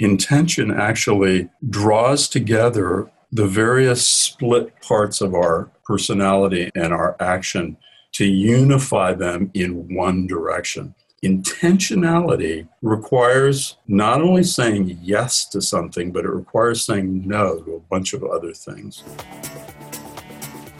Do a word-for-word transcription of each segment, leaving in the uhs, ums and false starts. Intention actually draws together the various split parts of our personality and our action to unify them in one direction. Intentionality requires not only saying yes to something, but it requires saying no to a bunch of other things.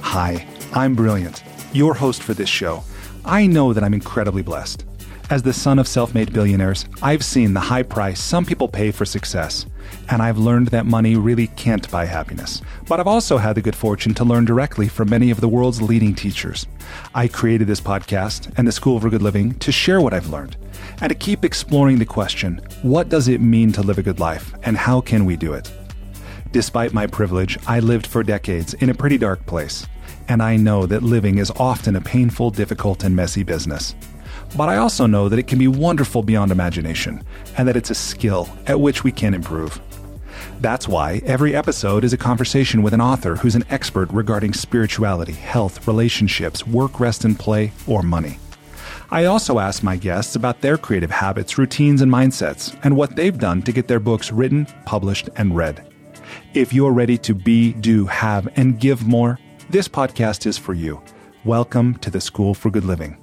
Hi, I'm Brilliant, your host for this show. I know that I'm incredibly blessed. As the son of self-made billionaires, I've seen the high price some people pay for success, and I've learned that money really can't buy happiness. But I've also had the good fortune to learn directly from many of the world's leading teachers. I created this podcast and the School for Good Living to share what I've learned and to keep exploring the question, what does it mean to live a good life, and how can we do it? Despite my privilege, I lived for decades in a pretty dark place, and I know that living is often a painful, difficult, and messy business. But I also know that it can be wonderful beyond imagination, and that it's a skill at which we can improve. That's why every episode is a conversation with an author who's an expert regarding spirituality, health, relationships, work, rest and play, or money. I also ask my guests about their creative habits, routines, and mindsets, and what they've done to get their books written, published, and read. If you're ready to be, do, have, and give more, this podcast is for you. Welcome to the School for Good Living.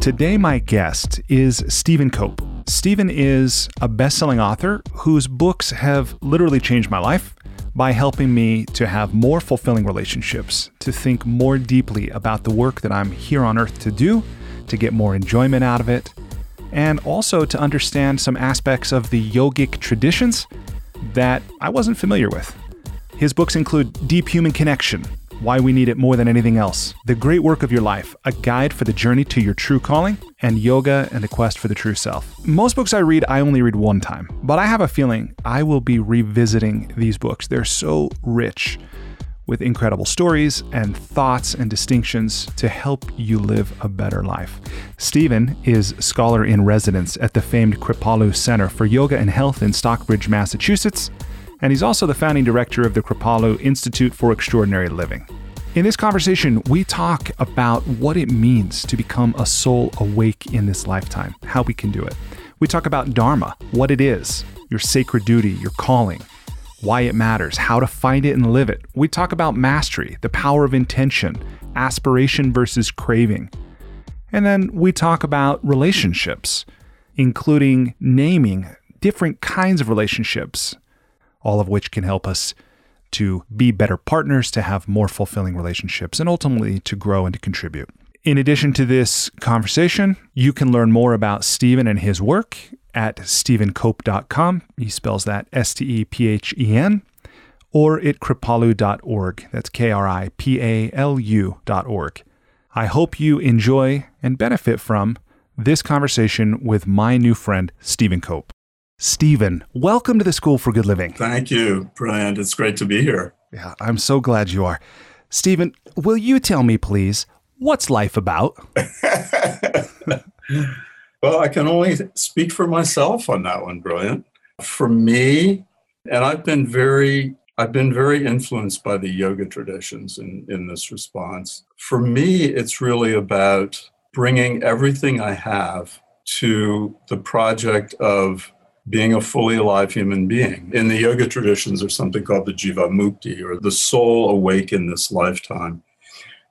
Today, my guest is Stephen Cope. Stephen is a best-selling author whose books have literally changed my life by helping me to have more fulfilling relationships, to think more deeply about the work that I'm here on earth to do, to get more enjoyment out of it, and also to understand some aspects of the yogic traditions that I wasn't familiar with. His books include Deep Human Connection: Why We Need It More Than Anything Else, The Great Work of Your Life, A Guide for the Journey to Your True Calling, and Yoga and the Quest for the True Self. Most books I read, I only read one time, but I have a feeling I will be revisiting these books. They're so rich with incredible stories and thoughts and distinctions to help you live a better life. Stephen is scholar in residence at the famed Kripalu Center for Yoga and Health in Stockbridge, Massachusetts, and he's also the founding director of the Kripalu Institute for Extraordinary Living. In this conversation, we talk about what it means to become a soul awake in this lifetime, how we can do it. We talk about Dharma, what it is, your sacred duty, your calling, why it matters, how to find it and live it. We talk about mastery, the power of intention, aspiration versus craving. And then we talk about relationships, including naming different kinds of relationships, all of which can help us to be better partners, to have more fulfilling relationships, and ultimately to grow and to contribute. In addition to this conversation, you can learn more about Stephen and his work at stephen cope dot com. He spells that S T E P H E N, or at kripalu dot org. That's K R I P A L U dot org. I hope you enjoy and benefit from this conversation with my new friend, Stephen Cope. Stephen, welcome to the School for Good Living. Thank you, Brian. It's great to be here. Yeah, I'm so glad you are. Stephen, will you tell me, please, what's life about? Well, I can only speak for myself on that one, Brian. For me, and I've been very, I've been very influenced by the yoga traditions in, in this response. For me, it's really about bringing everything I have to the project of being a fully alive human being. In the yoga traditions, there's something called the jiva mukti, or the soul awake in this lifetime.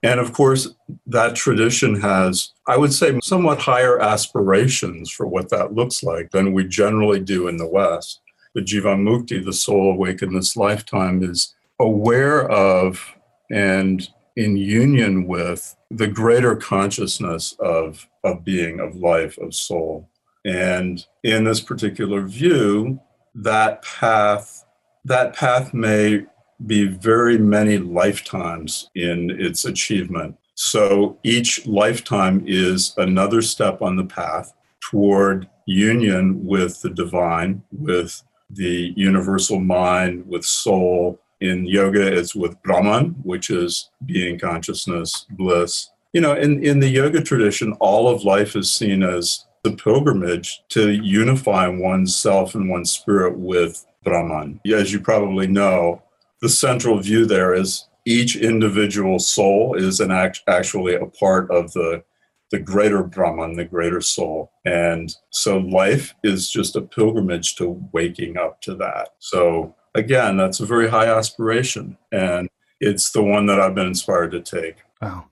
And of course, that tradition has, I would say, somewhat higher aspirations for what that looks like than we generally do in the West. The jiva mukti, the soul awake in this lifetime, is aware of and in union with the greater consciousness of, of being, of life, of soul. And in this particular view, that path, that path may be very many lifetimes in its achievement. So each lifetime is another step on the path toward union with the divine, with the universal mind, with soul. In yoga, it's with Brahman, which is being, consciousness, bliss. You know, in, in the yoga tradition, all of life is seen as the pilgrimage to unify oneself and one's spirit with Brahman. As you probably know, the central view there is each individual soul is an act, actually a part of the the greater Brahman, the greater soul. And so life is just a pilgrimage to waking up to that. So again, that's a very high aspiration, and it's the one that I've been inspired to take. Wow.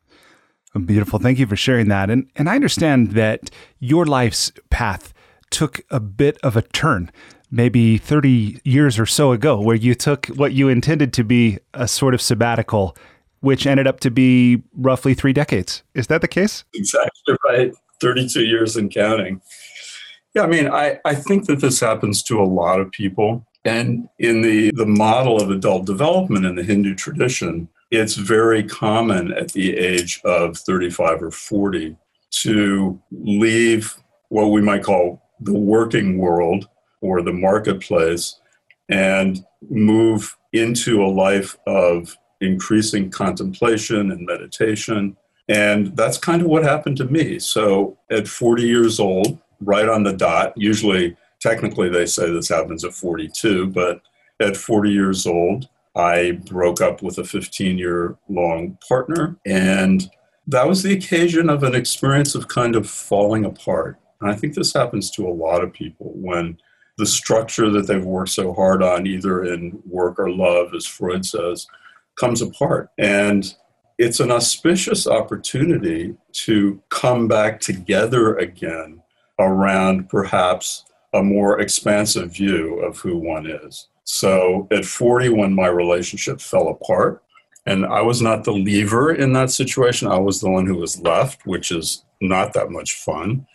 Beautiful. Thank you for sharing that. And and I understand that your life's path took a bit of a turn, maybe thirty years or so ago, where you took what you intended to be a sort of sabbatical, which ended up to be roughly three decades. Is that the case? Exactly right. thirty-two years and counting. Yeah, I mean, I, I think that this happens to a lot of people. And in the, the model of adult development in the Hindu tradition, it's very common at the age of thirty-five or forty to leave what we might call the working world or the marketplace and move into a life of increasing contemplation and meditation. And that's kind of what happened to me. So at forty years old, right on the dot, usually technically they say this happens at forty-two, but at forty years old, I broke up with a fifteen year long partner. And that was the occasion of an experience of kind of falling apart. And I think this happens to a lot of people when the structure that they've worked so hard on, either in work or love, as Freud says, comes apart. And it's an auspicious opportunity to come back together again around perhaps a more expansive view of who one is. So at forty, when my relationship fell apart, and I was not the leaver in that situation, I was the one who was left, which is not that much fun.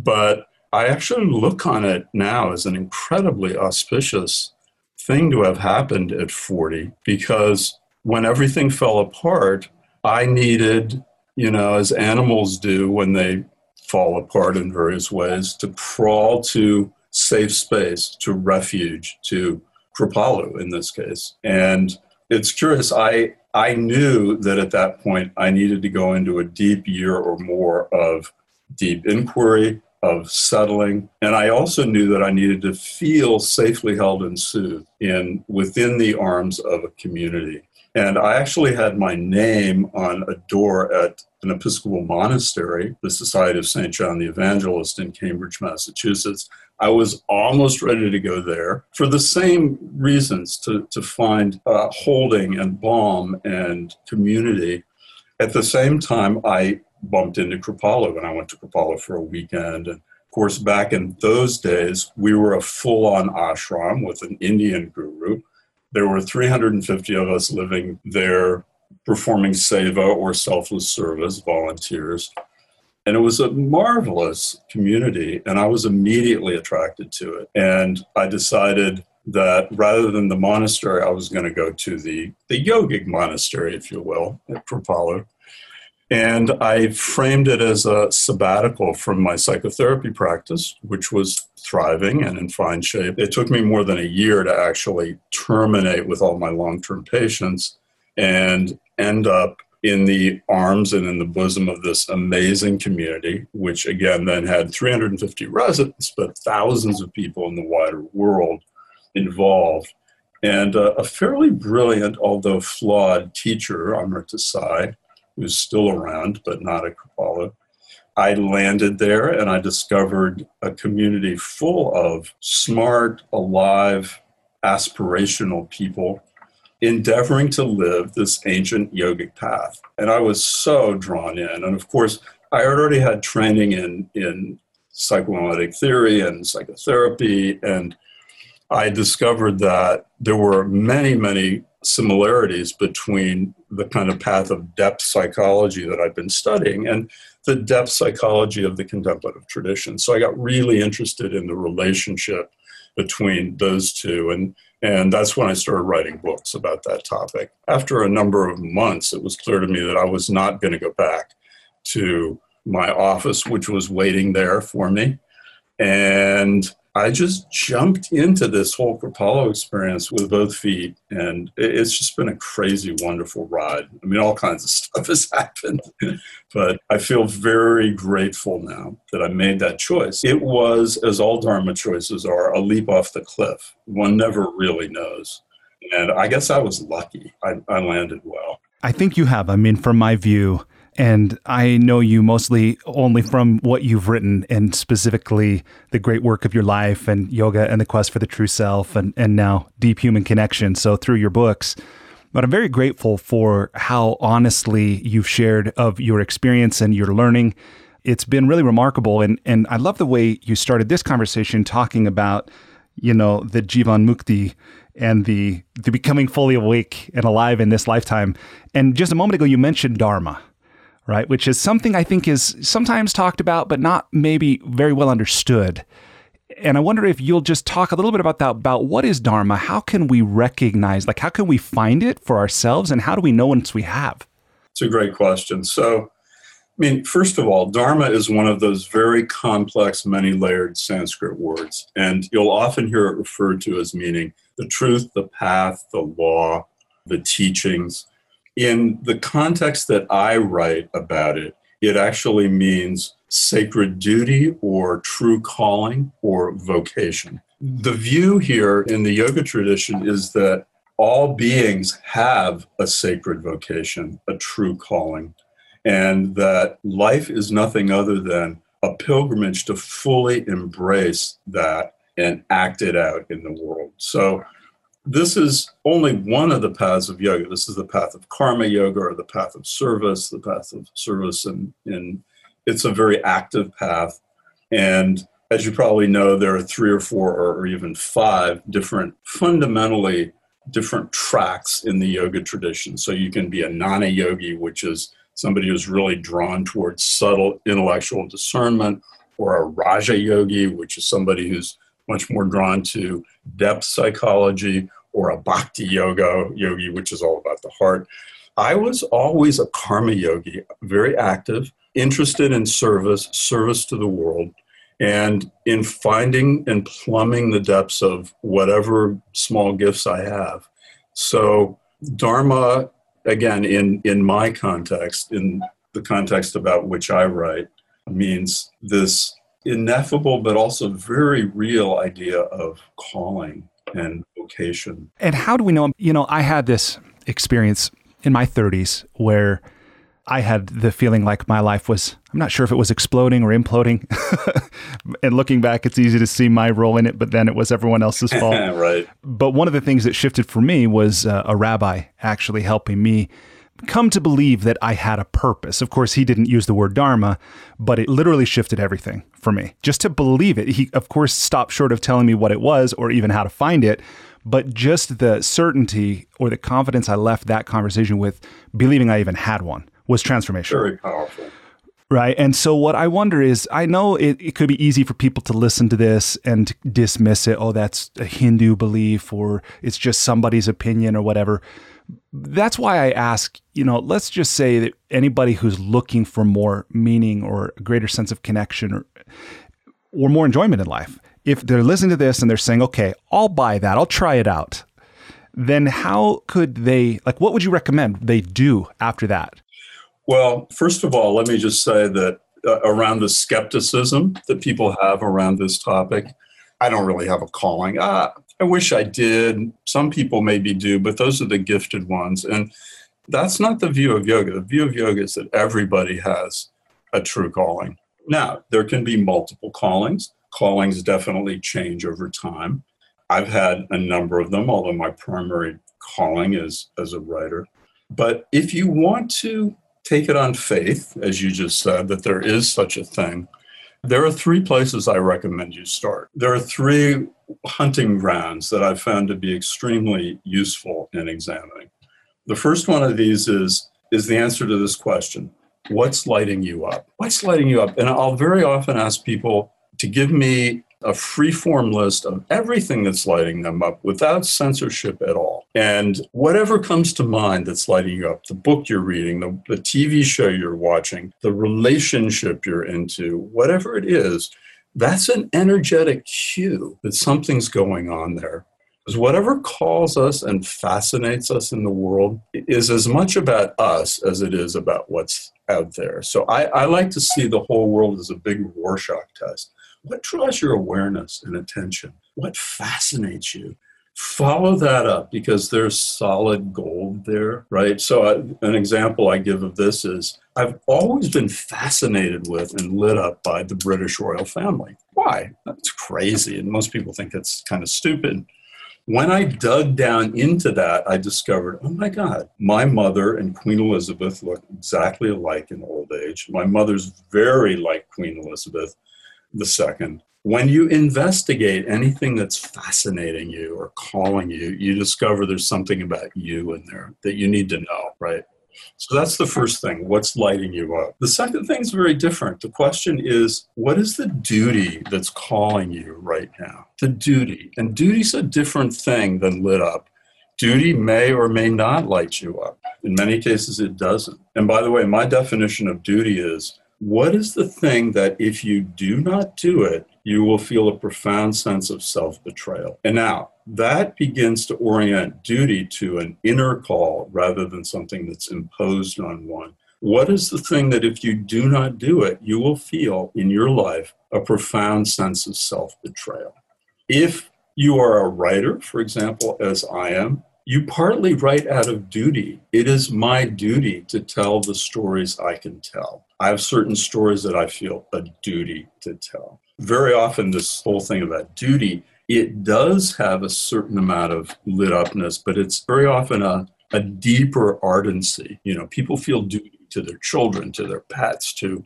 But I actually look on it now as an incredibly auspicious thing to have happened at forty, because when everything fell apart, I needed, you know, as animals do when they fall apart in various ways, to crawl to safe space, to refuge, to Kripalu in this case. And it's curious, I I knew that at that point I needed to go into a deep year or more of deep inquiry, of settling. And I also knew that I needed to feel safely held and soothed in within the arms of a community. And I actually had my name on a door at an Episcopal monastery, the Society of Saint John the Evangelist in Cambridge, Massachusetts. I was almost ready to go there for the same reasons, to, to find uh, holding and balm and community. At the same time, I bumped into Kripalu, and I went to Kripalu for a weekend. And of course, back in those days, we were a full-on ashram with an Indian guru. There were three hundred fifty of us living there, performing seva or selfless service, volunteers. And it was a marvelous community, and I was immediately attracted to it. And I decided that rather than the monastery, I was going to go to the, the yogic monastery, if you will, at Kripalu. And I framed it as a sabbatical from my psychotherapy practice, which was thriving and in fine shape. It took me more than a year to actually terminate with all my long-term patients and end up in the arms and in the bosom of this amazing community, which again then had three hundred fifty residents, but thousands of people in the wider world involved. And uh, a fairly brilliant, although flawed teacher, Amrit Desai, who's still around, but not at Kripalu. I landed there and I discovered a community full of smart, alive, aspirational people endeavoring to live this ancient yogic path. And I was so drawn in. And of course, I already had training in, in psychoanalytic theory and psychotherapy. And I discovered that there were many, many similarities between the kind of path of depth psychology that I've been studying and the depth psychology of the contemplative tradition. So I got really interested in the relationship between those two. And, and that's when I started writing books about that topic. After a number of months, it was clear to me that I was not going to go back to my office, which was waiting there for me. And I just jumped into this whole Kripalu experience with both feet, and it's just been a crazy, wonderful ride. I mean, all kinds of stuff has happened, but I feel very grateful now that I made that choice. It was, as all Dharma choices are, a leap off the cliff. One never really knows, and I guess I was lucky. I, I landed well. I think you have. I mean, from my view, And I know you mostly only from what you've written, and specifically The Great Work of Your Life and Yoga and the Quest for the True Self, and, and now Deep Human Connection, so through your books. But I'm very grateful for how honestly you've shared of your experience and your learning. It's been really remarkable. And, and I love the way you started this conversation talking about, you know, the jiva mukti and the, the becoming fully awake and alive in this lifetime. And just a moment ago, you mentioned Dharma. Right, which is something I think is sometimes talked about, but not maybe very well understood. And I wonder if you'll just talk a little bit about that, about what is Dharma? How can we recognize, like how can we find it for ourselves, and how do we know once we have? It's a great question. So, I mean, first of all, Dharma is one of those very complex, many-layered Sanskrit words. And you'll often hear it referred to as meaning the truth, the path, the law, the teachings. In the context that I write about it, it actually means sacred duty or true calling or vocation. The view here in the yoga tradition is that all beings have a sacred vocation, a true calling, and that life is nothing other than a pilgrimage to fully embrace that and act it out in the world. So, this is only one of the paths of yoga. This is the path of karma yoga, or the path of service, the path of service. And, and it's a very active path. And as you probably know, there are three or four or even five different, fundamentally different tracks in the yoga tradition. So you can be a nana yogi, which is somebody who's really drawn towards subtle intellectual discernment, or a raja yogi, which is somebody who's much more drawn to depth psychology, or a bhakti yoga yogi, which is all about the heart. I was always a karma yogi, very active, interested in service, service to the world, and in finding and plumbing the depths of whatever small gifts I have. So Dharma, again, in, in my context, in the context about which I write, means this ineffable but also very real idea of calling and vocation. And how do we know? You know, I had this experience in my thirties where I had the feeling like my life was, I'm not sure if it was exploding or imploding. And looking back, it's easy to see my role in it, but then it was everyone else's fault. Right. But one of the things that shifted for me was uh, a rabbi actually helping me come to believe that I had a purpose. Of course, he didn't use the word Dharma, but it literally shifted everything for me. Just to believe it. He, of course, stopped short of telling me what it was or even how to find it, but just the certainty or the confidence I left that conversation with, believing I even had one, was transformational. Very powerful. Right. And so what I wonder is, I know it, it could be easy for people to listen to this and dismiss it. Oh, that's a Hindu belief, or it's just somebody's opinion or whatever. That's why I ask, you know, let's just say that anybody who's looking for more meaning or a greater sense of connection, or, or more enjoyment in life, if they're listening to this and they're saying, okay, I'll buy that, I'll try it out, then how could they, like, what would you recommend they do after that? Well, first of all, let me just say that uh, around the skepticism that people have around this topic, I don't really have a calling. Ah, I wish I did. Some people maybe do, but those are the gifted ones. And that's not the view of yoga. The view of yoga is that everybody has a true calling. Now, there can be multiple callings. Callings definitely change over time. I've had a number of them, although my primary calling is as a writer. But if you want to take it on faith, as you just said, that there is such a thing, there are three places I recommend you start. There are three hunting grounds that I've found to be extremely useful in examining. The first one of these is, is the answer to this question. What's lighting you up? What's lighting you up? And I'll very often ask people to give me a free-form list of everything that's lighting them up without censorship at all. And whatever comes to mind that's lighting you up, the book you're reading, the, the T V show you're watching, the relationship you're into, whatever it is, that's an energetic cue that something's going on there. Because whatever calls us and fascinates us in the world is as much about us as it is about what's out there. So I, I like to see the whole world as a big Rorschach test. What draws your awareness and attention? What fascinates you? follow that up, because there's solid gold there, right? So I, an example I give of this is, I've always been fascinated with and lit up by the British royal family. Why? That's crazy, and most people think that's kind of stupid. When I dug down into that, I discovered, oh my God, my mother and Queen Elizabeth look exactly alike in old age. My mother's very like Queen Elizabeth the Second. When you investigate anything that's fascinating you or calling you, you discover there's something about you in there that you need to know, right? So that's the first thing, what's lighting you up. The second thing is very different. The question is, what is the duty that's calling you right now? The duty. And duty's a different thing than lit up. Duty may or may not light you up. In many cases, it doesn't. And by the way, my definition of duty is, what is the thing that if you do not do it, you will feel a profound sense of self-betrayal? And now that begins to orient duty to an inner call rather than something that's imposed on one. What is the thing that if you do not do it, you will feel in your life a profound sense of self-betrayal? If you are a writer, for example, as I am, you partly write out of duty. It is my duty to tell the stories I can tell. I have certain stories that I feel a duty to tell. Very often this whole thing about duty, it does have a certain amount of lit upness, but it's very often a, a deeper ardency. You know, people feel duty to their children, to their pets, to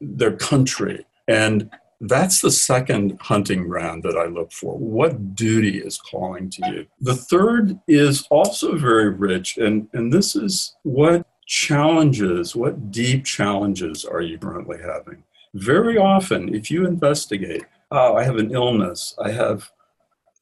their country. And that's the second hunting ground that I look for. What duty is calling to you? The third is also very rich, and, and this is what challenges, what deep challenges are you currently having? Very often, if you investigate, oh, I have an illness, I have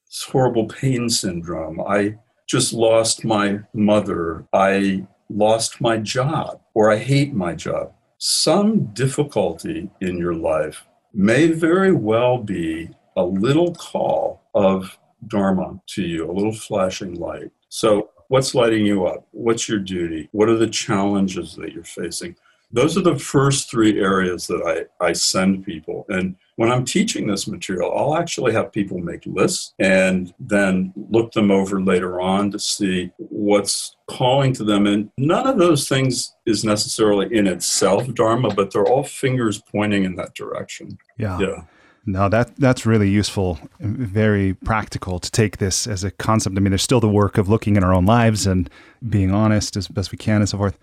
this horrible pain syndrome, I just lost my mother, I lost my job, or I hate my job. Some difficulty in your life may very well be a little call of Dharma to you, a little flashing light. So what's lighting you up? What's your duty? What are the challenges that you're facing? Those are the first three areas that I, I send people. And when I'm teaching this material, I'll actually have people make lists and then look them over later on to see what's calling to them. And none of those things is necessarily in itself Dharma, but they're all fingers pointing in that direction. Yeah. Yeah. No, that that's really useful, very practical to take this as a concept. I mean, there's still the work of looking in our own lives and being honest as best we can and so forth.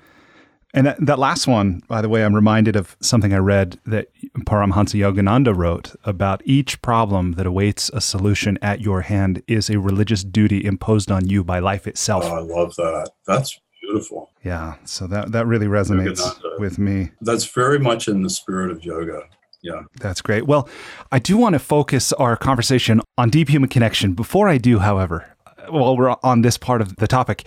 And that, that last one, by the way, I'm reminded of something I read that Paramhansa Yogananda wrote about each problem that awaits a solution at your hand is a religious duty imposed on you by life itself. Oh, I love that. That's beautiful. Yeah. So that, that really resonates Yogananda. With me. That's very much in the spirit of yoga. Yeah. That's great. Well, I do want to focus our conversation on deep human connection. Before I do, however, while we're on this part of the topic,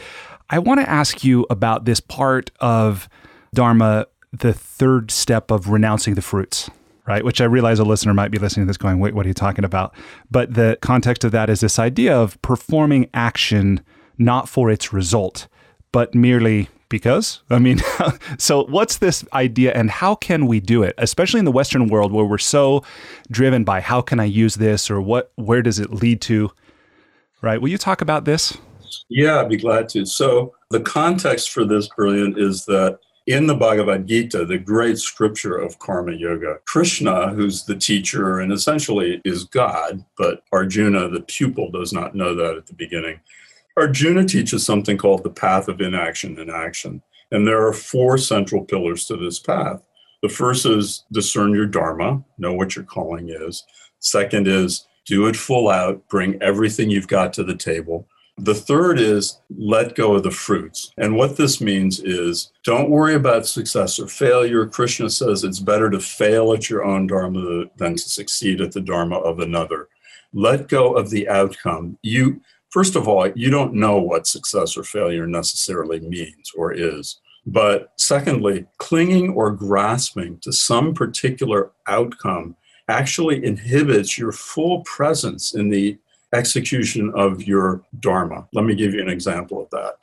I want to ask you about this part of Dharma, the third step of renouncing the fruits, right? Which I realize a listener might be listening to this going, wait, what are you talking about? But the context of that is this idea of performing action, not for its result, but merely because, I mean, so what's this idea and how can we do it? Especially in the Western world where we're so driven by how can I use this or what, where does it lead to, right? Will you talk about this? Yeah, I'd be glad to. So the context for this, brilliant, is that in the Bhagavad Gita, the great scripture of karma yoga, Krishna, who's the teacher and essentially is God, but Arjuna, the pupil, does not know that at the beginning. Arjuna teaches something called the path of inaction and action. And there are four central pillars to this path. The first is discern your dharma, know what your calling is. Second is do it full out, bring everything you've got to the table. The third is let go of the fruits. And what this means is don't worry about success or failure. Krishna says it's better to fail at your own dharma than to succeed at the dharma of another. Let go of the outcome. You, first of all, you don't know what success or failure necessarily means or is. But secondly, clinging or grasping to some particular outcome actually inhibits your full presence in the execution of your dharma. Let me give you an example of that.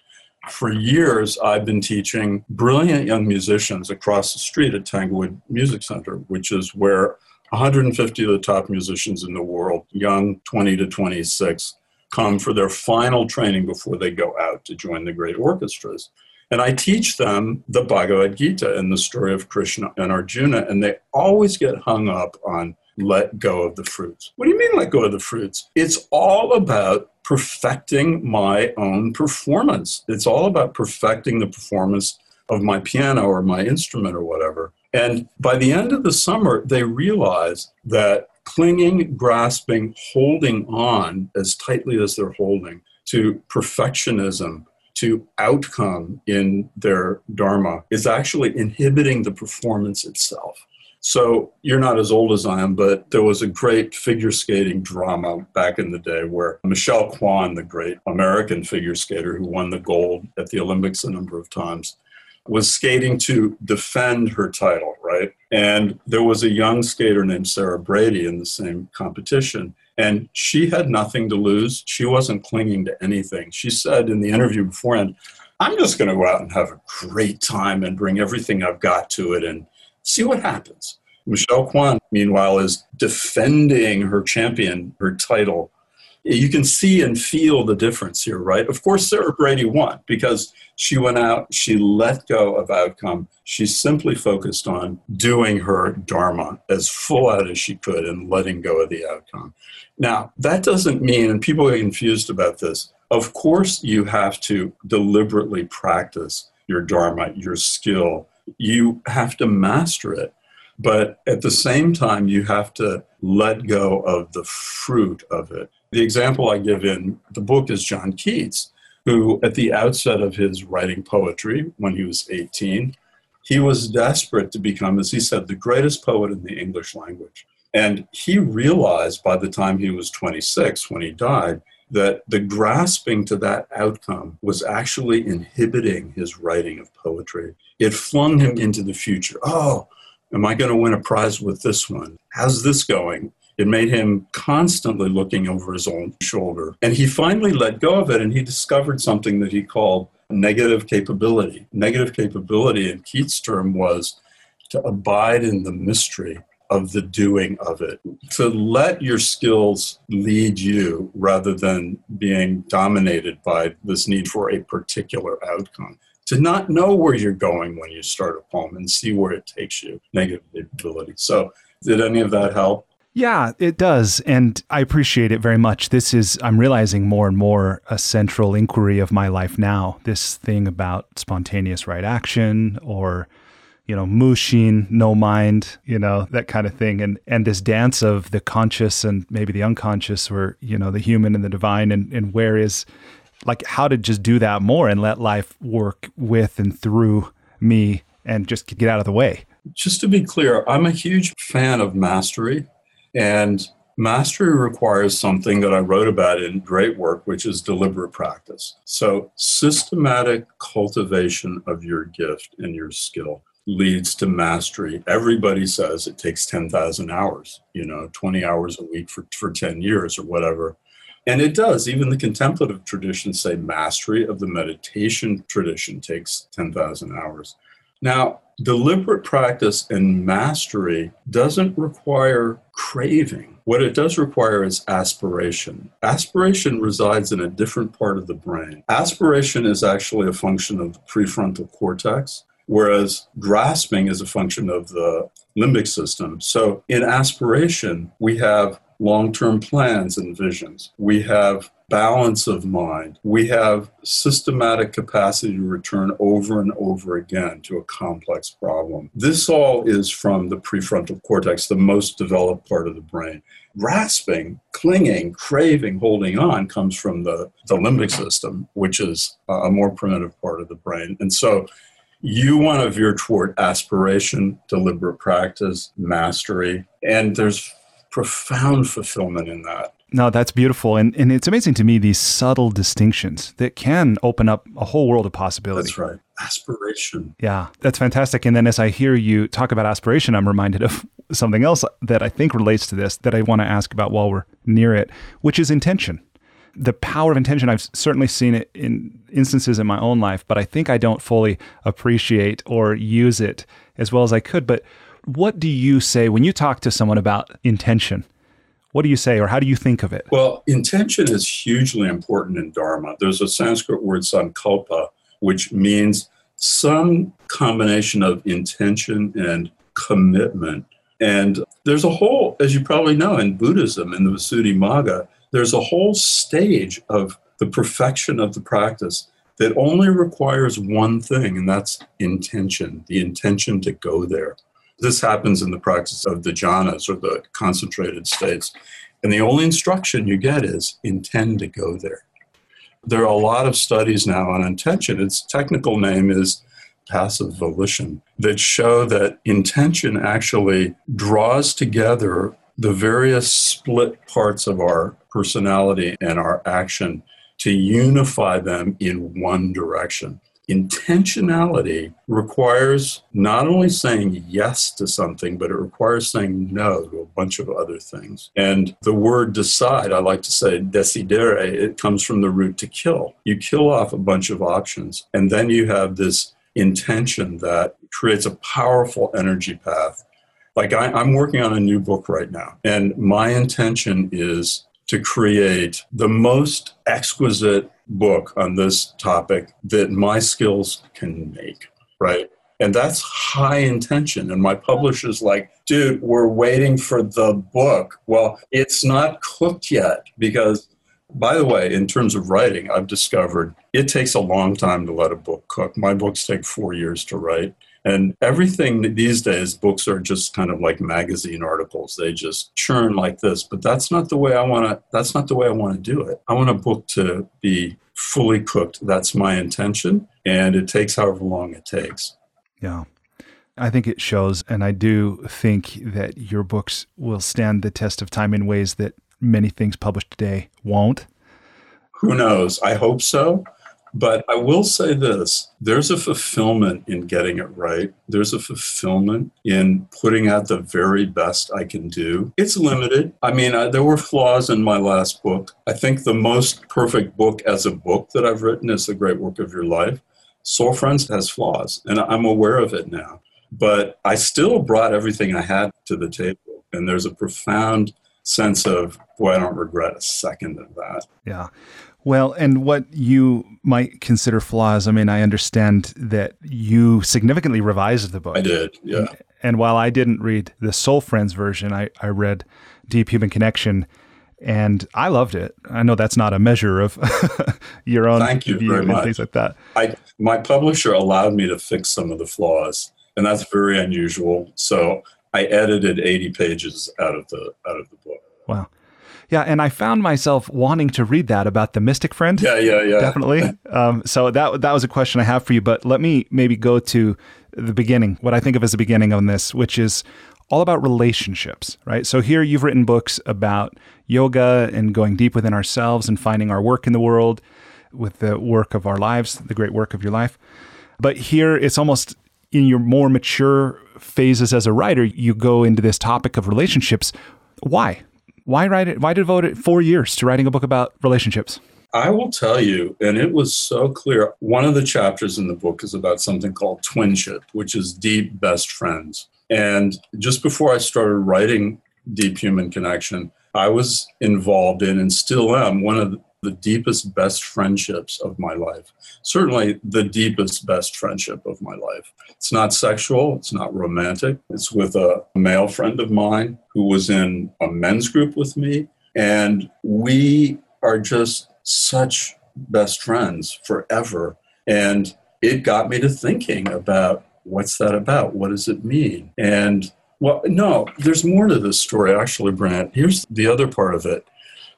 For years, I've been teaching brilliant young musicians across the street at Tanglewood Music Center, which is where one hundred fifty of the top musicians in the world, young twenty to twenty-six, come for their final training before they go out to join the great orchestras. And I teach them the Bhagavad Gita and the story of Krishna and Arjuna, and they always get hung up on let go of the fruits. What do you mean let go of the fruits? It's all about perfecting my own performance. It's all about perfecting the performance of my piano or my instrument or whatever. And by the end of the summer, they realize that clinging, grasping, holding on as tightly as they're holding to perfectionism, to outcome in their dharma, is actually inhibiting the performance itself. So you're not as old as I am, but there was a great figure skating drama back in the day where Michelle Kwan, the great American figure skater who won the gold at the Olympics a number of times, was skating to defend her title, right? And there was a young skater named Sarah Brady in the same competition, and she had nothing to lose. She wasn't clinging to anything. She said in the interview beforehand, I'm just going to go out and have a great time and bring everything I've got to it and see what happens. Michelle Kwan, meanwhile, is defending her champion, her title. You can see and feel the difference here, right? Of course, Sarah Brady won because she went out, she let go of outcome. She simply focused on doing her dharma as full out as she could and letting go of the outcome. Now, that doesn't mean, and people are confused about this, of course you have to deliberately practice your dharma, your skill. You have to master it. But at the same time, you have to let go of the fruit of it. The example I give in the book is John Keats, who at the outset of his writing poetry when he was eighteen, he was desperate to become, as he said, the greatest poet in the English language. And he realized by the time he was twenty-six, when he died, that the grasping to that outcome was actually inhibiting his writing of poetry. It flung him into the future. Oh, am I going to win a prize with this one? How's this going? It made him constantly looking over his own shoulder. And he finally let go of it, and he discovered something that he called negative capability. Negative capability, in Keats' term, was to abide in the mystery of the doing of it, to let your skills lead you rather than being dominated by this need for a particular outcome. To not know where you're going when you start a poem and see where it takes you, negative capability. So did any of that help? Yeah, it does. And I appreciate it very much. This is, I'm realizing more and more, a central inquiry of my life now, this thing about spontaneous right action or, you know, mushin, no mind, you know, that kind of thing. And and this dance of the conscious and maybe the unconscious, or, you know, the human and the divine, and, and where is... like how to just do that more and let life work with and through me and just get out of the way. Just to be clear, I'm a huge fan of mastery, and mastery requires something that I wrote about in Great Work, which is deliberate practice. So systematic cultivation of your gift and your skill leads to mastery. Everybody says it takes ten thousand hours, you know, twenty hours a week for, for ten years or whatever. And it does. Even the contemplative traditions say mastery of the meditation tradition takes ten thousand hours. Now, deliberate practice and mastery doesn't require craving. What it does require is aspiration. Aspiration resides in a different part of the brain. Aspiration is actually a function of the prefrontal cortex, whereas grasping is a function of the limbic system. So in aspiration, we have long-term plans and visions. We have balance of mind. We have systematic capacity to return over and over again to a complex problem. This all is from the prefrontal cortex, the most developed part of the brain. Grasping, clinging, craving, holding on comes from the, the limbic system, which is a more primitive part of the brain. And so you want to veer toward aspiration, deliberate practice, mastery, and there's profound fulfillment in that. No, that's beautiful. And and it's amazing to me, these subtle distinctions that can open up a whole world of possibility. That's right. Aspiration. Yeah, that's fantastic. And then as I hear you talk about aspiration, I'm reminded of something else that I think relates to this that I want to ask about while we're near it, which is intention. The power of intention, I've certainly seen it in instances in my own life, but I think I don't fully appreciate or use it as well as I could. But what do you say when you talk to someone about intention? What do you say, or how do you think of it? Well, intention is hugely important in Dharma. There's a Sanskrit word, sankalpa, which means some combination of intention and commitment. And there's a whole, as you probably know, in Buddhism, in the Visuddhimagga, there's a whole stage of the perfection of the practice that only requires one thing, and that's intention, the intention to go there. This happens in the practice of the jhanas, or the concentrated states. And the only instruction you get is intend to go there. There are a lot of studies now on intention. Its technical name is passive volition, that show that intention actually draws together the various split parts of our personality and our action to unify them in one direction. Intentionality requires not only saying yes to something, but it requires saying no to a bunch of other things. And the word decide, I like to say decidere, it comes from the root to kill. You kill off a bunch of options, and then you have this intention that creates a powerful energy path. Like I, I'm working on a new book right now, and my intention is to create the most exquisite book on this topic that my skills can make, right? And that's high intention. And my publisher's like, dude, we're waiting for the book. Well, it's not cooked yet because, by the way, in terms of writing, I've discovered it takes a long time to let a book cook. My books take four years to write. And everything these days, books are just kind of like magazine articles. They just churn like this. But that's not the way I want to, that's not the way I want to do it. I want a book to be fully cooked. That's my intention. And it takes however long it takes. Yeah. I think it shows. And I do think that your books will stand the test of time in ways that many things published today won't. Who knows? I hope so. But I will say this, there's a fulfillment in getting it right. There's a fulfillment in putting out the very best I can do. It's limited. I mean, I, there were flaws in my last book. I think the most perfect book as a book that I've written is The Great Work of Your Life. Soul Friends has flaws, and I'm aware of it now. But I still brought everything I had to the table, and there's a profound sense of, boy, I don't regret a second of that. Yeah. Well, and what you might consider flaws, I mean, I understand that you significantly revised the book. I did, yeah. And, and while I didn't read the Soul Friends version, I, I read Deep Human Connection, and I loved it. I know that's not a measure of your own Thank you view very and much. Things like that. I, my publisher allowed me to fix some of the flaws, and that's very unusual. So I edited eighty pages out of the out of the book. Wow. Yeah, and I found myself wanting to read that about the mystic friend. Yeah, yeah, yeah. Definitely. Um, so that that was a question I have for you, but let me maybe go to the beginning, what I think of as the beginning on this, which is all about relationships, right? So here you've written books about yoga and going deep within ourselves and finding our work in the world with the work of our lives, the great work of your life. But here it's almost in your more mature phases as a writer, you go into this topic of relationships. Why? Why write it? Why devote it four years to writing a book about relationships? I will tell you, and it was so clear, one of the chapters in the book is about something called twinship, which is deep best friends. And just before I started writing Deep Human Connection, I was involved in, and still am, one of the deepest best friendships of my life. Certainly the deepest best friendship of my life. It's not sexual. It's not romantic. It's with a male friend of mine who was in a men's group with me. And we are just such best friends forever. And it got me to thinking about what's that about? What does it mean? And well, no, there's more to this story, actually, Brant. Here's the other part of it.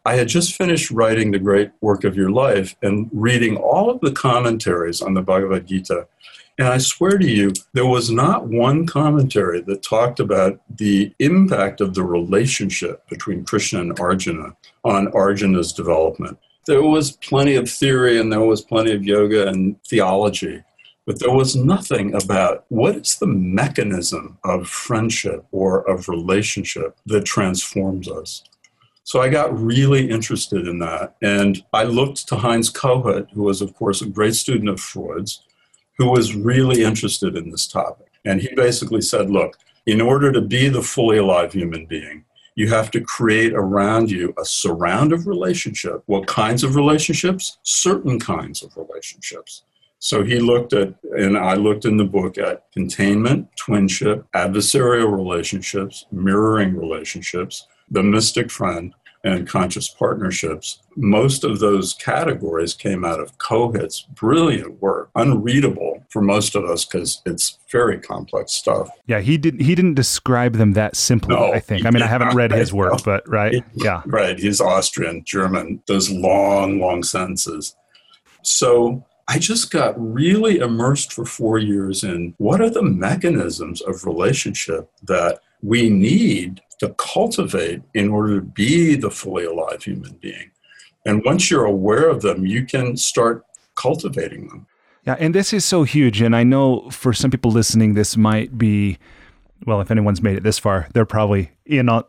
I had just finished writing The Great Work of Your Life and reading all of the commentaries on the Bhagavad Gita. And I swear to you, there was not one commentary that talked about the impact of the relationship between Krishna and Arjuna on Arjuna's development. There was plenty of theory and there was plenty of yoga and theology, but there was nothing about what is the mechanism of friendship or of relationship that transforms us. So I got really interested in that. And I looked to Heinz Kohut, who was, of course, a great student of Freud's, who was really interested in this topic. And he basically said, look, in order to be the fully alive human being, you have to create around you a surround of relationship. What kinds of relationships? Certain kinds of relationships. So he looked at, and I looked in the book at containment, twinship, adversarial relationships, mirroring relationships, the mystic friend, and conscious partnerships. Most of those categories came out of Kohut's brilliant work, unreadable for most of us because it's very complex stuff. Yeah, he didn't he didn't describe them that simply, no, I think. I mean, I haven't read his work, but right, yeah. Right, he's Austrian, German, those long, long sentences. So I just got really immersed for four years in what are the mechanisms of relationship that we need to cultivate in order to be the fully alive human being. And once you're aware of them, you can start cultivating them. Yeah, and this is so huge. And I know for some people listening, this might be, well, if anyone's made it this far, they're probably in on,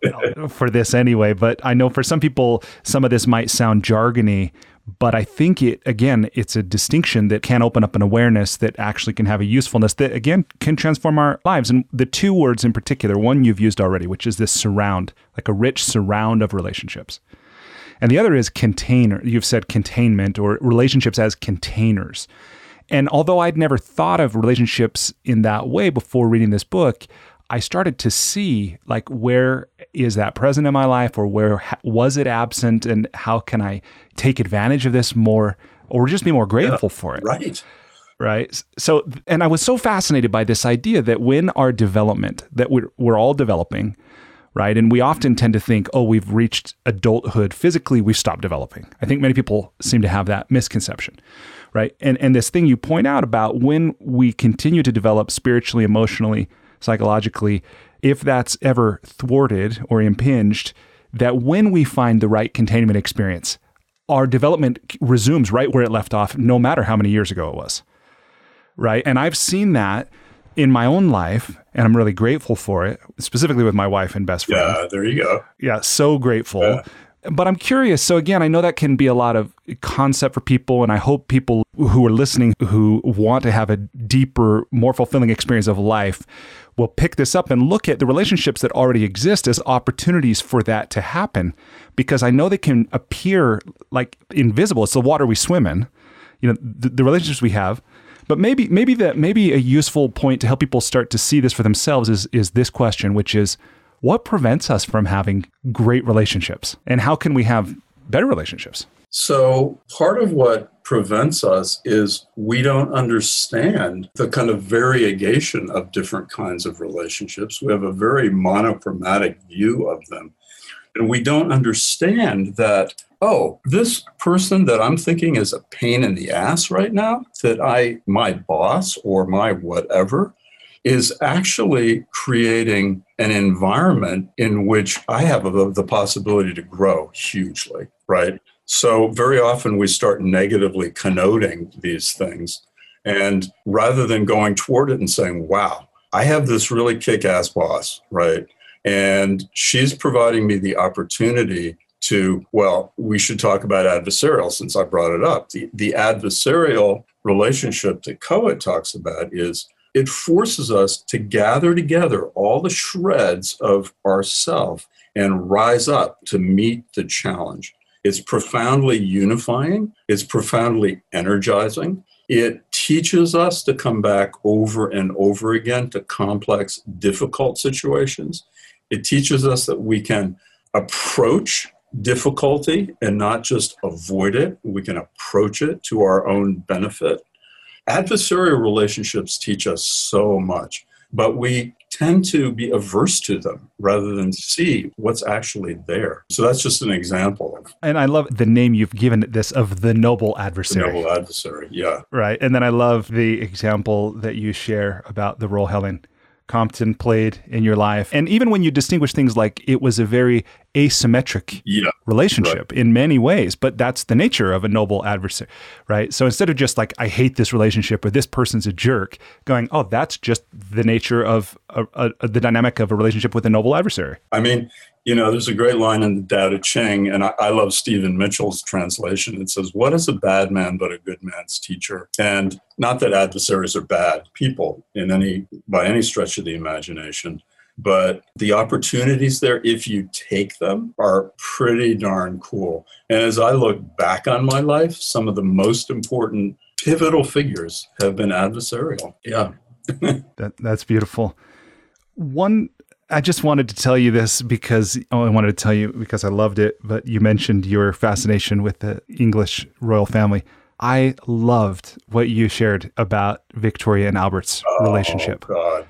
for this anyway. But I know for some people, some of this might sound jargony, but I think it, again, it's a distinction that can open up an awareness that actually can have a usefulness that, again, can transform our lives. And the two words in particular, one you've used already, which is this surround, like a rich surround of relationships. And the other is container. You've said containment or relationships as containers. And although I'd never thought of relationships in that way before reading this book, I started to see, like, where is that present in my life, or where ha- was it absent, and how can I take advantage of this more, or just be more grateful yeah, for it? Right. Right. So, and I was so fascinated by this idea that when our development, that we're, we're all developing, right? And we often tend to think, oh, we've reached adulthood physically, we've stopped developing. I think many people seem to have that misconception, right? And and this thing you point out about when we continue to develop spiritually, emotionally, psychologically, if that's ever thwarted or impinged, that when we find the right containment experience, our development resumes right where it left off, no matter how many years ago it was, right? And I've seen that in my own life, and I'm really grateful for it, specifically with my wife and best friend. Yeah, there you go. Yeah, so grateful. Yeah. But I'm curious. So again, I know that can be a lot of concept for people, and I hope people who are listening who want to have a deeper, more fulfilling experience of life will pick this up and look at the relationships that already exist as opportunities for that to happen, because I know they can appear like invisible. It's the water we swim in, you know, the, the relationships we have. But maybe maybe that maybe a useful point to help people start to see this for themselves is is this question, which is, what prevents us from having great relationships, and how can we have better relationships? So part of what prevents us is we don't understand the kind of variegation of different kinds of relationships. We have a very monochromatic view of them. And we don't understand that, oh, this person that I'm thinking is a pain in the ass right now, that I, my boss or my whatever, is actually creating an environment in which I have a, the possibility to grow hugely, right? So very often we start negatively connoting these things. And rather than going toward it and saying, wow, I have this really kick-ass boss, right? And she's providing me the opportunity to, well, we should talk about adversarial since I brought it up. The, the adversarial relationship that Coet talks about is it forces us to gather together all the shreds of ourself and rise up to meet the challenge. It's profoundly unifying. It's profoundly energizing. It teaches us to come back over and over again to complex, difficult situations. It teaches us that we can approach difficulty and not just avoid it. We can approach it to our own benefit. Adversarial relationships teach us so much, but we tend to be averse to them rather than see what's actually there. So that's just an example. And I love the name you've given this of the noble adversary. The noble adversary, yeah. Right. And then I love the example that you share about the role Helen Compton played in your life. And even when you distinguish things like it was a very asymmetric yeah, relationship right. in many ways, but that's the nature of a noble adversary, right? So instead of just like, I hate this relationship or this person's a jerk, going, oh, that's just the nature of a, a, a, the dynamic of a relationship with a noble adversary. I mean, you know, there's a great line in the Tao Te Ching, and I, I love Stephen Mitchell's translation. It says, what is a bad man but a good man's teacher? And not that adversaries are bad people in any by any stretch of the imagination, But the opportunities there, if you take them, are pretty darn cool. And as I look back on my life, some of the most important pivotal figures have been adversarial. Yeah. that, that's beautiful. One, I just wanted to tell you this because, oh, I wanted to tell you because I loved it, but you mentioned your fascination with the English royal family. I loved what you shared about Victoria and Albert's oh, relationship. God.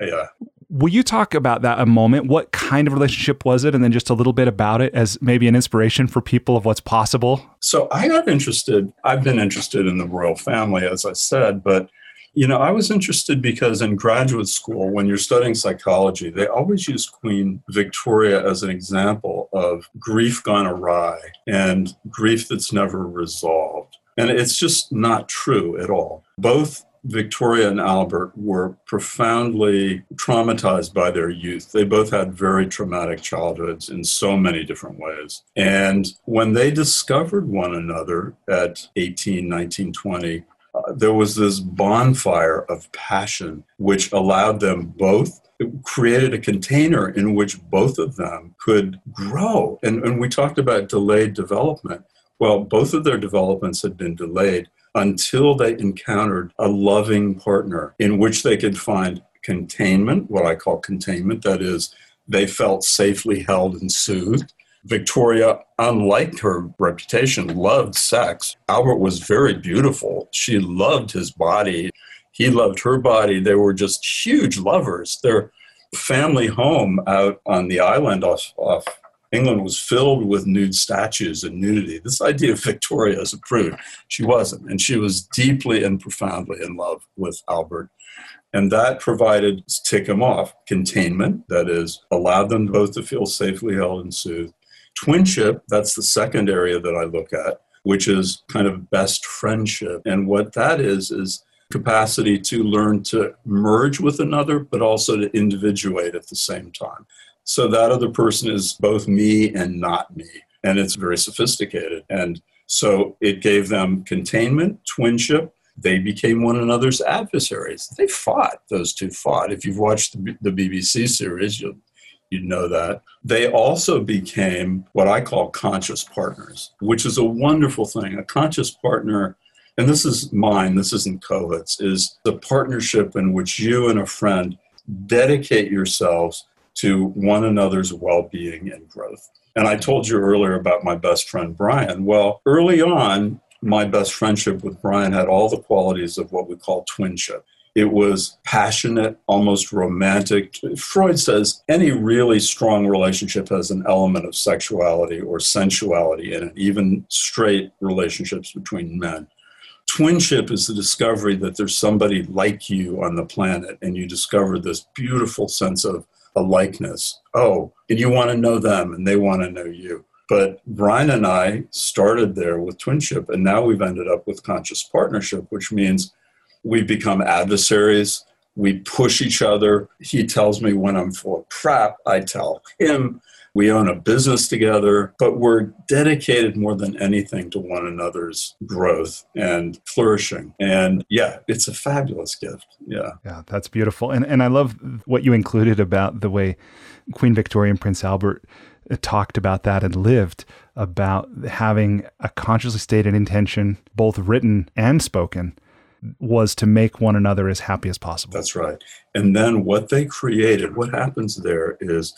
Yeah. Will you talk about that a moment? What kind of relationship was it? And then just a little bit about it as maybe an inspiration for people of what's possible. So I got interested. I've been interested in the royal family, as I said, but you know, I was interested because in graduate school, when you're studying psychology, they always use Queen Victoria as an example of grief gone awry and grief that's never resolved. And it's just not true at all. Both Victoria and Albert were profoundly traumatized by their youth. They both had very traumatic childhoods in so many different ways. And when they discovered one another at eighteen, nineteen, twenty, uh, there was this bonfire of passion, which allowed them both, it created a container in which both of them could grow. And, and we talked about delayed development. Well, both of their developments had been delayed until they encountered a loving partner in which they could find containment, what I call containment. That is, they felt safely held and soothed. Victoria, unlike her reputation, loved sex. Albert was very beautiful. She loved his body. He loved her body. They were just huge lovers. Their family home out on the island off, off England was filled with nude statues and nudity. This idea of Victoria as a prude, she wasn't. And she was deeply and profoundly in love with Albert. And that provided, tick him off, containment, that is, allowed them both to feel safely held and soothed. Twinship, that's the second area that I look at, which is kind of best friendship. And what that is, is capacity to learn to merge with another, but also to individuate at the same time. So that other person is both me and not me. And it's very sophisticated. And so it gave them containment, twinship. They became one another's adversaries. They fought. Those two fought. If you've watched the, the B B C series, you'll, you'd know that. They also became what I call conscious partners, which is a wonderful thing. A conscious partner, and this is mine, this isn't Covet's, is the partnership in which you and a friend dedicate yourselves to one another's well-being and growth. And I told you earlier about my best friend, Brian. Well, early on, my best friendship with Brian had all the qualities of what we call twinship. It was passionate, almost romantic. Freud says any really strong relationship has an element of sexuality or sensuality in it, even straight relationships between men. Twinship is the discovery that there's somebody like you on the planet, and you discover this beautiful sense of a likeness. Oh, and you want to know them and they want to know you. But Brian and I started there with twinship, and now we've ended up with conscious partnership, which means we've become adversaries. We push each other. He tells me when I'm full of crap, I tell him. We own a business together, but we're dedicated more than anything to one another's growth and flourishing. And yeah, it's a fabulous gift. Yeah. Yeah, that's beautiful. And and I love what you included about the way Queen Victoria and Prince Albert talked about that and lived, about having a consciously stated intention, both written and spoken, was to make one another as happy as possible. That's right. And then what they created, what happens there is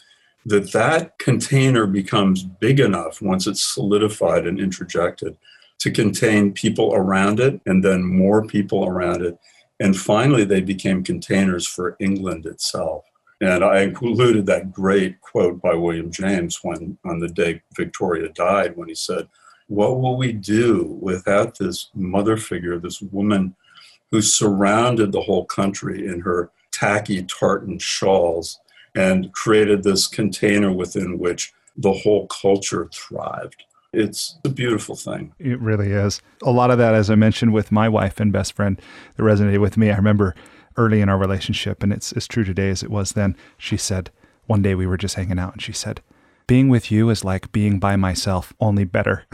that that container becomes big enough once it's solidified and interjected to contain people around it and then more people around it. And finally, they became containers for England itself. And I included that great quote by William James when on the day Victoria died, when he said, "What will we do without this mother figure, this woman who surrounded the whole country in her tacky tartan shawls and created this container within which the whole culture thrived?" It's a beautiful thing. It really is. A lot of that, as I mentioned with my wife and best friend, that resonated with me. I remember early in our relationship, and it's as true today as it was then, she said, one day we were just hanging out, and she said, "Being with you is like being by myself, only better."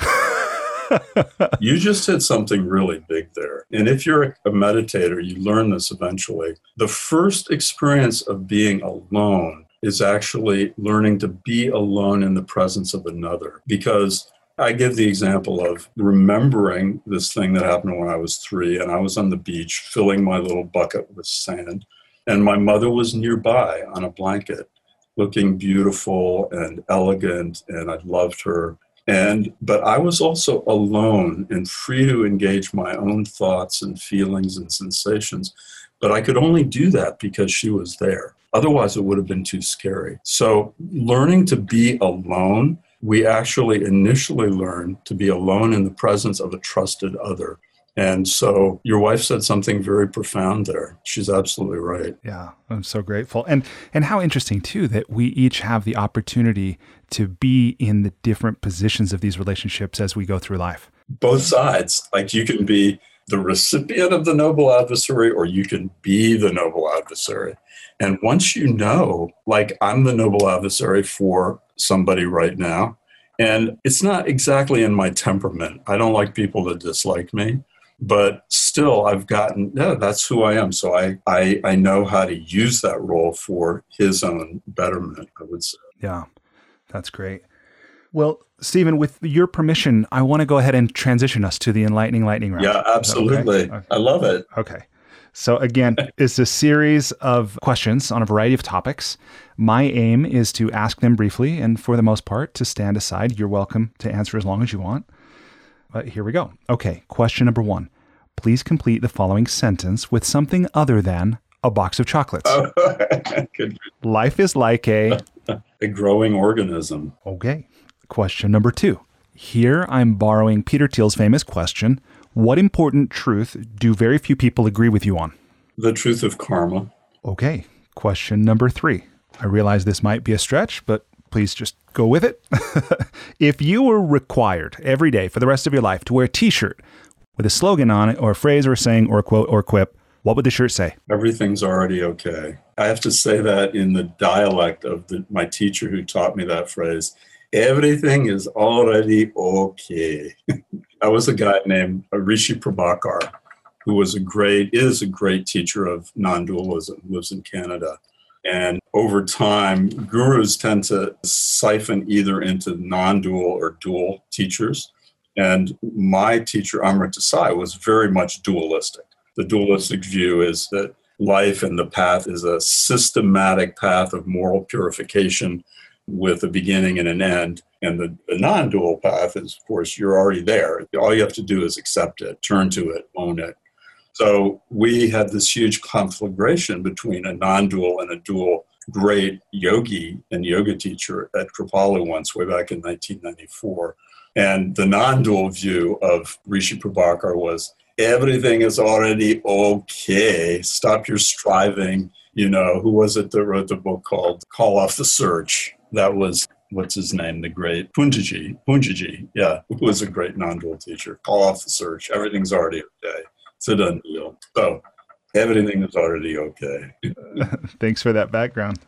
You just said something really big there. And if you're a meditator, you learn this eventually. The first experience of being alone is actually learning to be alone in the presence of another. Because I give the example of remembering this thing that happened when I was three, and I was on the beach filling my little bucket with sand, and my mother was nearby on a blanket, looking beautiful and elegant, and I loved her. And but I was also alone and free to engage my own thoughts and feelings and sensations. But I could only do that because she was there. Otherwise, it would have been too scary. So learning to be alone, we actually initially learn to be alone in the presence of a trusted other. And so your wife said something very profound there. She's absolutely right. Yeah, I'm so grateful. And and how interesting, too, that we each have the opportunity to be in the different positions of these relationships as we go through life. Both sides. Like you can be the recipient of the noble adversary, or you can be the noble adversary. And once you know, like I'm the noble adversary for somebody right now, and it's not exactly in my temperament. I don't like people that dislike me. But still, I've gotten, yeah, that's who I am. So I, I I know how to use that role for his own betterment, I would say. Yeah, that's great. Well, Stephen, with your permission, I want to go ahead and transition us to the enlightening lightning round. Yeah, absolutely. Okay? Okay. I love it. Okay. So again, it's a series of questions on a variety of topics. My aim is to ask them briefly and for the most part to stand aside. You're welcome to answer as long as you want. But here we go. Okay, question number one. Please complete the following sentence with something other than a box of chocolates. Oh, life is like a... a growing organism. Okay. Question number two. Here I'm borrowing Peter Thiel's famous question. What important truth do very few people agree with you on? The truth of karma. Okay. Question number three. I realize this might be a stretch, but please just go with it. If you were required every day for the rest of your life to wear a t-shirt with a slogan on it or a phrase or a saying or a quote or a quip, what would the shirt say? Everything's already okay. I have to say that in the dialect of the, my teacher who taught me that phrase. Everything is already okay. I was a guy named Rishi Prabhakar, who was a great, is a great teacher of non-dualism, lives in Canada. And over time, gurus tend to siphon either into non-dual or dual teachers. And my teacher, Amrit Desai, was very much dualistic. The dualistic view is that life and the path is a systematic path of moral purification with a beginning and an end. And the, the non-dual path is, of course, you're already there. All you have to do is accept it, turn to it, own it. So we had this huge conflagration between a non-dual and a dual great yogi and yoga teacher at Kripalu once, way back in nineteen ninety-four. And the non-dual view of Rishi Prabhakar was, everything is already okay. Stop your striving. You know, who was it that wrote the book called Call Off the Search? That was, what's his name, the great Punjaji. Punjaji, yeah, who was a great non-dual teacher. Call Off the Search. Everything's already okay. It's a done deal. So everything is already okay. Thanks for that background.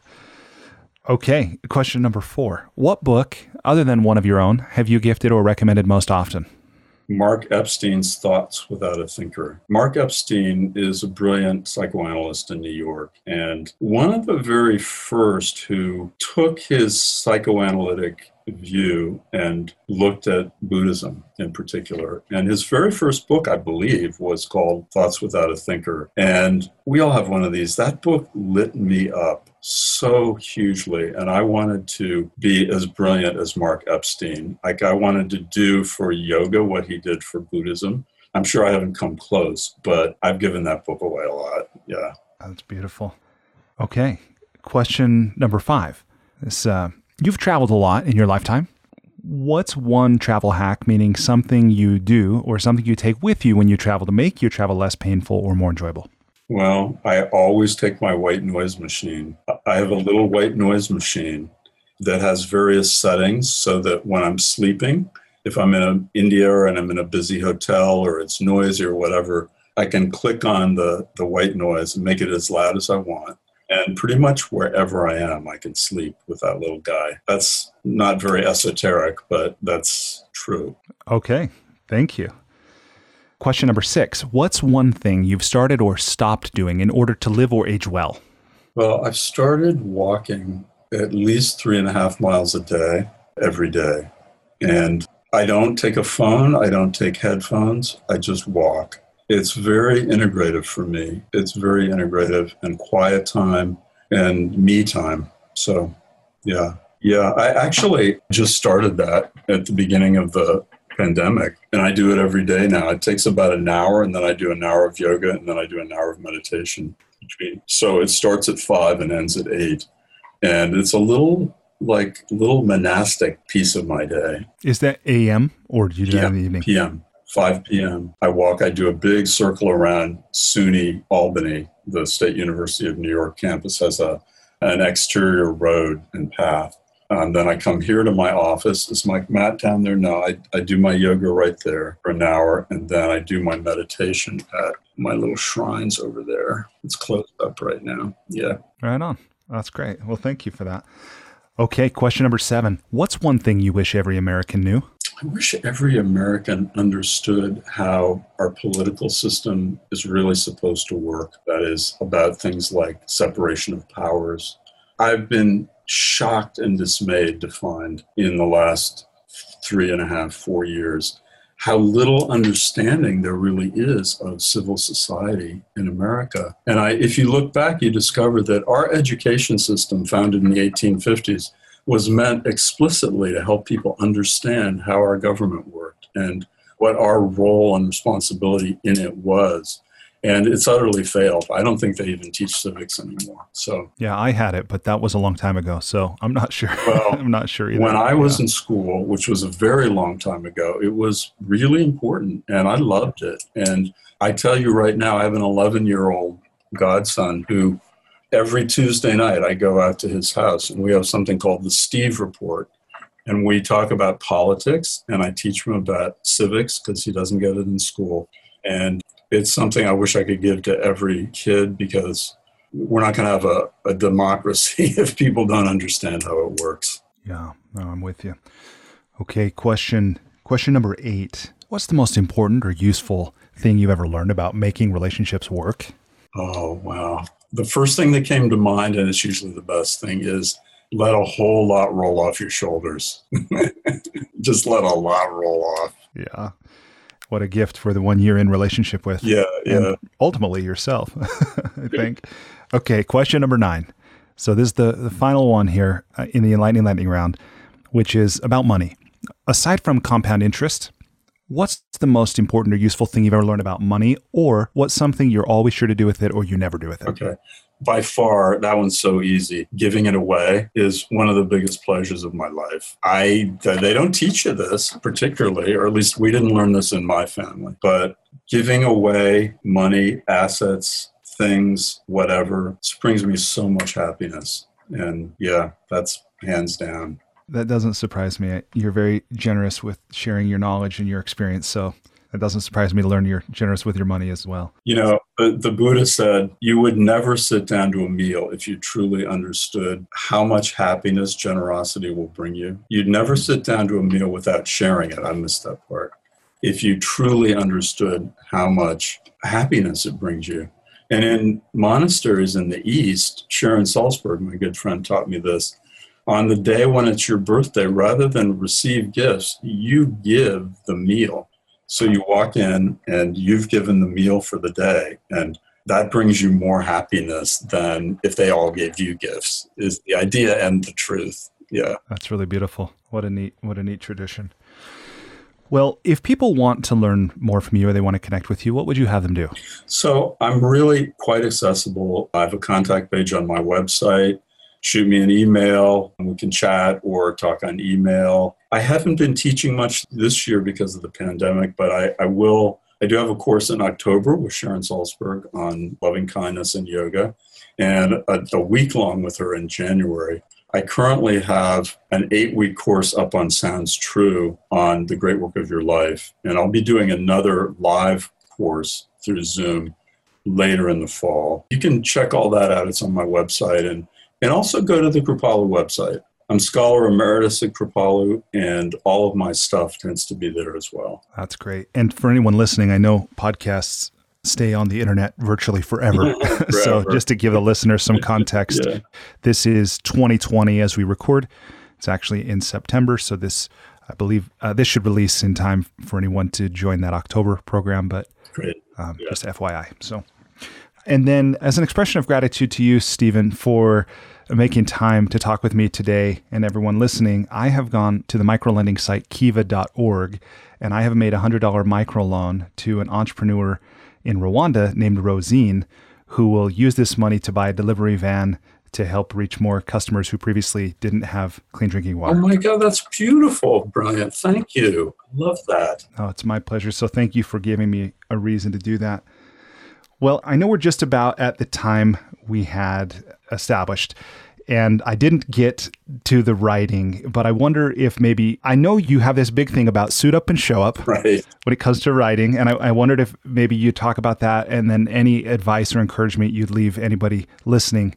Okay. Question number four. What book, other than one of your own, have you gifted or recommended most often? Mark Epstein's Thoughts Without a Thinker. Mark Epstein is a brilliant psychoanalyst in New York, and one of the very first who took his psychoanalytic view and looked at Buddhism in particular. And his very first book, I believe, was called Thoughts Without a Thinker. And we all have one of these. That book lit me up so hugely. And I wanted to be as brilliant as Mark Epstein. Like I wanted to do for yoga what he did for Buddhism. I'm sure I haven't come close, but I've given that book away a lot. Yeah. That's beautiful. Okay. Question number five. This, uh, You've traveled a lot in your lifetime. What's one travel hack, meaning something you do or something you take with you when you travel to make your travel less painful or more enjoyable? Well, I always take my white noise machine. I have a little white noise machine that has various settings so that when I'm sleeping, if I'm in India and I'm in a busy hotel or it's noisy or whatever, I can click on the, the white noise and make it as loud as I want. And pretty much wherever I am, I can sleep with that little guy. That's not very esoteric, but that's true. Okay. Thank you. Question number six. What's one thing you've started or stopped doing in order to live or age well? Well, I've started walking at least three and a half miles a day, every day. And I don't take a phone. I don't take headphones. I just walk. It's very integrative for me. It's very integrative and quiet time and me time. So, yeah. Yeah, I actually just started that at the beginning of the pandemic, and I do it every day now. It takes about an hour, and then I do an hour of yoga, and then I do an hour of meditation. So it starts at five and ends at eight. And it's a little, like, little monastic piece of my day. Is that a m or do you do that in the evening? p m five p m I walk, I do a big circle around SUNY Albany. The State University of New York campus has a an exterior road and path. And then I come here to my office. Is my mat down there? No, I, I do my yoga right there for an hour. And then I do my meditation at my little shrines over there. It's closed up right now. Yeah. Right on. That's great. Well, thank you for that. Okay. Question number seven. What's one thing you wish every American knew? I wish every American understood how our political system is really supposed to work. That is about things like separation of powers. I've been shocked and dismayed to find in the last three and a half, four years, how little understanding there really is of civil society in America. And I, if you look back, you discover that our education system, founded in the eighteen fifties, was meant explicitly to help people understand how our government worked and what our role and responsibility in it was. And it's utterly failed. I don't think they even teach civics anymore. So yeah, I had it, but that was a long time ago. So I'm not sure. Well, I'm not sure either. When I was yeah. in school, which was a very long time ago, it was really important and I loved it. And I tell you right now, I have an eleven-year-old godson who every Tuesday night I go out to his house and we have something called the Steve Report. And we talk about politics and I teach him about civics because he doesn't get it in school. And it's something I wish I could give to every kid because we're not going to have a, a democracy if people don't understand how it works. Yeah, no, I'm with you. Okay, question question number eight. What's the most important or useful thing you ever learned about making relationships work? Oh, wow. The first thing that came to mind, and it's usually the best thing, is let a whole lot roll off your shoulders. Just let a lot roll off. Yeah. What a gift for the one you're in relationship with. Yeah, yeah. And ultimately yourself, I think. Okay, question number nine. So this is the, the final one here uh, in the Enlightening Lightning Round, which is about money. Aside from compound interest, what's the most important or useful thing you've ever learned about money, or what's something you're always sure to do with it or you never do with it? Okay. By far, that one's so easy. Giving it away is one of the biggest pleasures of my life. I they don't teach you this particularly, or at least we didn't learn this in my family. But giving away money, assets, things, whatever, brings me so much happiness. And yeah, that's hands down. That doesn't surprise me. You're very generous with sharing your knowledge and your experience, so it doesn't surprise me to learn you're generous with your money as well. You know, the, the Buddha said you would never sit down to a meal if you truly understood how much happiness generosity will bring you. You'd never sit down to a meal without sharing it. I missed that part. If you truly understood how much happiness it brings you. And in monasteries in the East, Sharon Salzberg, my good friend, taught me this. On the day when it's your birthday, rather than receive gifts, you give the meal. So you walk in and you've given the meal for the day, and that brings you more happiness than if they all gave you gifts, is the idea and the truth. Yeah. That's really beautiful. What a neat, what a neat tradition. Well, if people want to learn more from you or they want to connect with you, what would you have them do? So I'm really quite accessible. I have a contact page on my website. Shoot me an email and we can chat or talk on email. I haven't been teaching much this year because of the pandemic, but I, I will. I do have a course in October with Sharon Salzberg on loving kindness and yoga, and a, a week long with her in January. I currently have an eight-week course up on Sounds True on The Great Work of Your Life, and I'll be doing another live course through Zoom later in the fall. You can check all that out. It's on my website. And And also go to the Kripalu website. I'm Scholar Emeritus at Kripalu, and all of my stuff tends to be there as well. That's great. And for anyone listening, I know podcasts stay on the internet virtually forever. forever. So just to give the listeners some context, yeah. This is twenty twenty as we record. It's actually in September. So this, I believe, uh, this should release in time for anyone to join that October program, but um, yeah. just F Y I. So, and then as an expression of gratitude to you, Stephen, for making time to talk with me today and everyone listening, I have gone to the microlending site kiva dot org and I have made a one hundred dollars microloan to an entrepreneur in Rwanda named Rosine, who will use this money to buy a delivery van to help reach more customers who previously didn't have clean drinking water. Oh my God, that's beautiful, Brian. Thank you. I love that. Oh, it's my pleasure. So thank you for giving me a reason to do that. Well, I know we're just about at the time we had established, and I didn't get to the writing, but I wonder if maybe, I know you have this big thing about suit up and show up right. when it comes to writing, and I, I wondered if maybe you talk about that, and then any advice or encouragement you'd leave anybody listening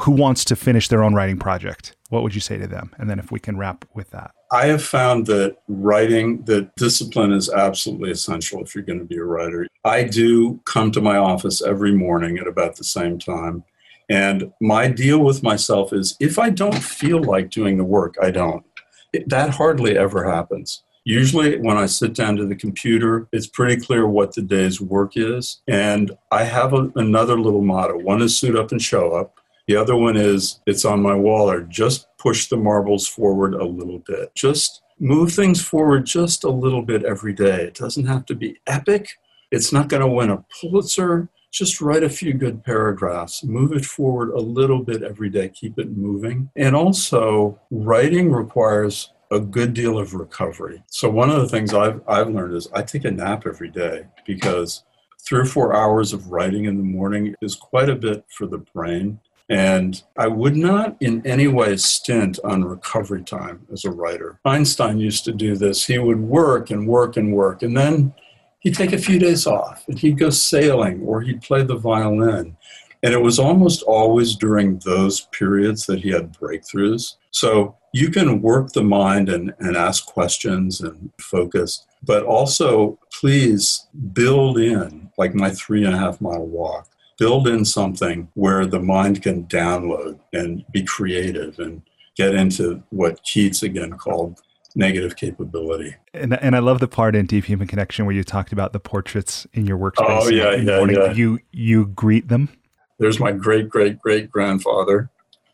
who wants to finish their own writing project. What would you say to them? And then if we can wrap with that. I have found that writing, that discipline is absolutely essential if you're going to be a writer. I do come to my office every morning at about the same time. And my deal with myself is if I don't feel like doing the work, I don't. It, that hardly ever happens. Usually when I sit down to the computer, it's pretty clear what the day's work is. And I have a, another little motto. One is suit up and show up. The other one is, it's on my wall, or just push the marbles forward a little bit. Just move things forward just a little bit every day. It doesn't have to be epic. It's not going to win a Pulitzer. Just write a few good paragraphs. Move it forward a little bit every day. Keep it moving. And also, writing requires a good deal of recovery. So one of the things I've I've learned is I take a nap every day, because three or four hours of writing in the morning is quite a bit for the brain. And I would not in any way stint on recovery time as a writer. Einstein used to do this. He would work and work and work, and then he'd take a few days off, and he'd go sailing, or he'd play the violin. And it was almost always during those periods that he had breakthroughs. So you can work the mind and, and ask questions and focus, but also please build in, like my three and a half mile walk. Build in something where the mind can download and be creative and get into what Keats again called negative capability. And and I love the part in Deep Human Connection where you talked about the portraits in your workspace. Oh, yeah, yeah, yeah. You, you greet them? There's my great-great-great-grandfather.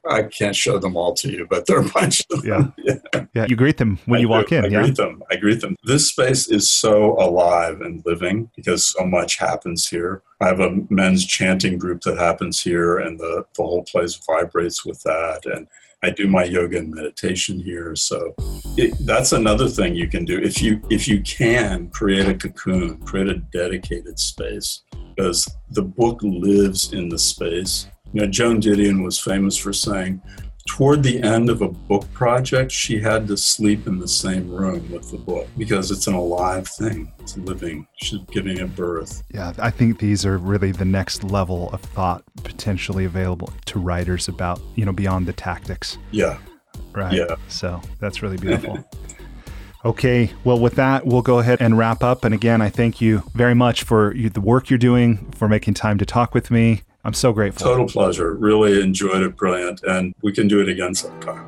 I can't show them all to you, but there are a bunch of them. Yeah, yeah. yeah. You greet them when I you do. walk in. I yeah? greet them. I greet them. This space is so alive and living because so much happens here. I have a men's chanting group that happens here, and the, the whole place vibrates with that. And I do my yoga and meditation here. So it, that's another thing you can do. If you, if you can, create a cocoon, create a dedicated space, because the book lives in the space. You know, Joan Didion was famous for saying, toward the end of a book project, she had to sleep in the same room with the book because it's an alive thing. It's living. She's giving it birth. Yeah, I think these are really the next level of thought potentially available to writers about, you know, beyond the tactics. Yeah. Right. Yeah. So that's really beautiful. Okay. Well, with that, we'll go ahead and wrap up. And again, I thank you very much for you, the work you're doing, for making time to talk with me. I'm so grateful. Total pleasure. Really enjoyed it. Brilliant. And we can do it again sometime.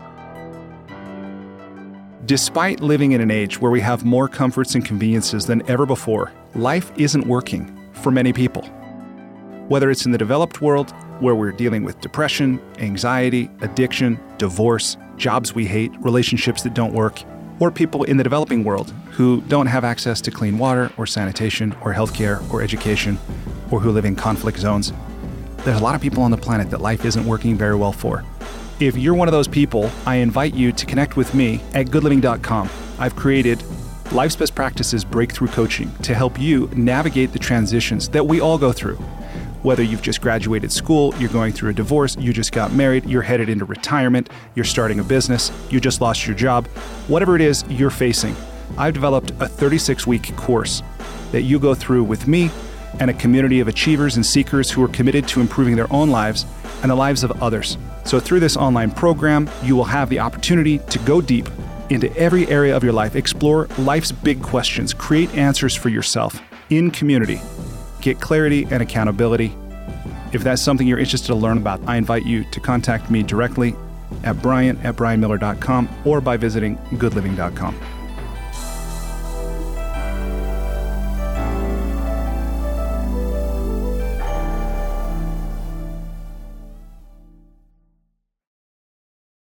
Despite living in an age where we have more comforts and conveniences than ever before, life isn't working for many people. Whether it's in the developed world, where we're dealing with depression, anxiety, addiction, divorce, jobs we hate, relationships that don't work, or people in the developing world who don't have access to clean water or sanitation or healthcare or education, or who live in conflict zones, there's a lot of people on the planet that life isn't working very well for. If you're one of those people, I invite you to connect with me at good living dot com. I've created Life's Best Practices Breakthrough Coaching to help you navigate the transitions that we all go through. Whether you've just graduated school, you're going through a divorce, you just got married, you're headed into retirement, you're starting a business, you just lost your job, whatever it is you're facing, I've developed a thirty-six week course that you go through with me and a community of achievers and seekers who are committed to improving their own lives and the lives of others. So through this online program, you will have the opportunity to go deep into every area of your life, explore life's big questions, create answers for yourself in community. get clarity and accountability. If that's something you're interested to learn about, I invite you to contact me directly at brian at brian miller dot com or by visiting good living dot com.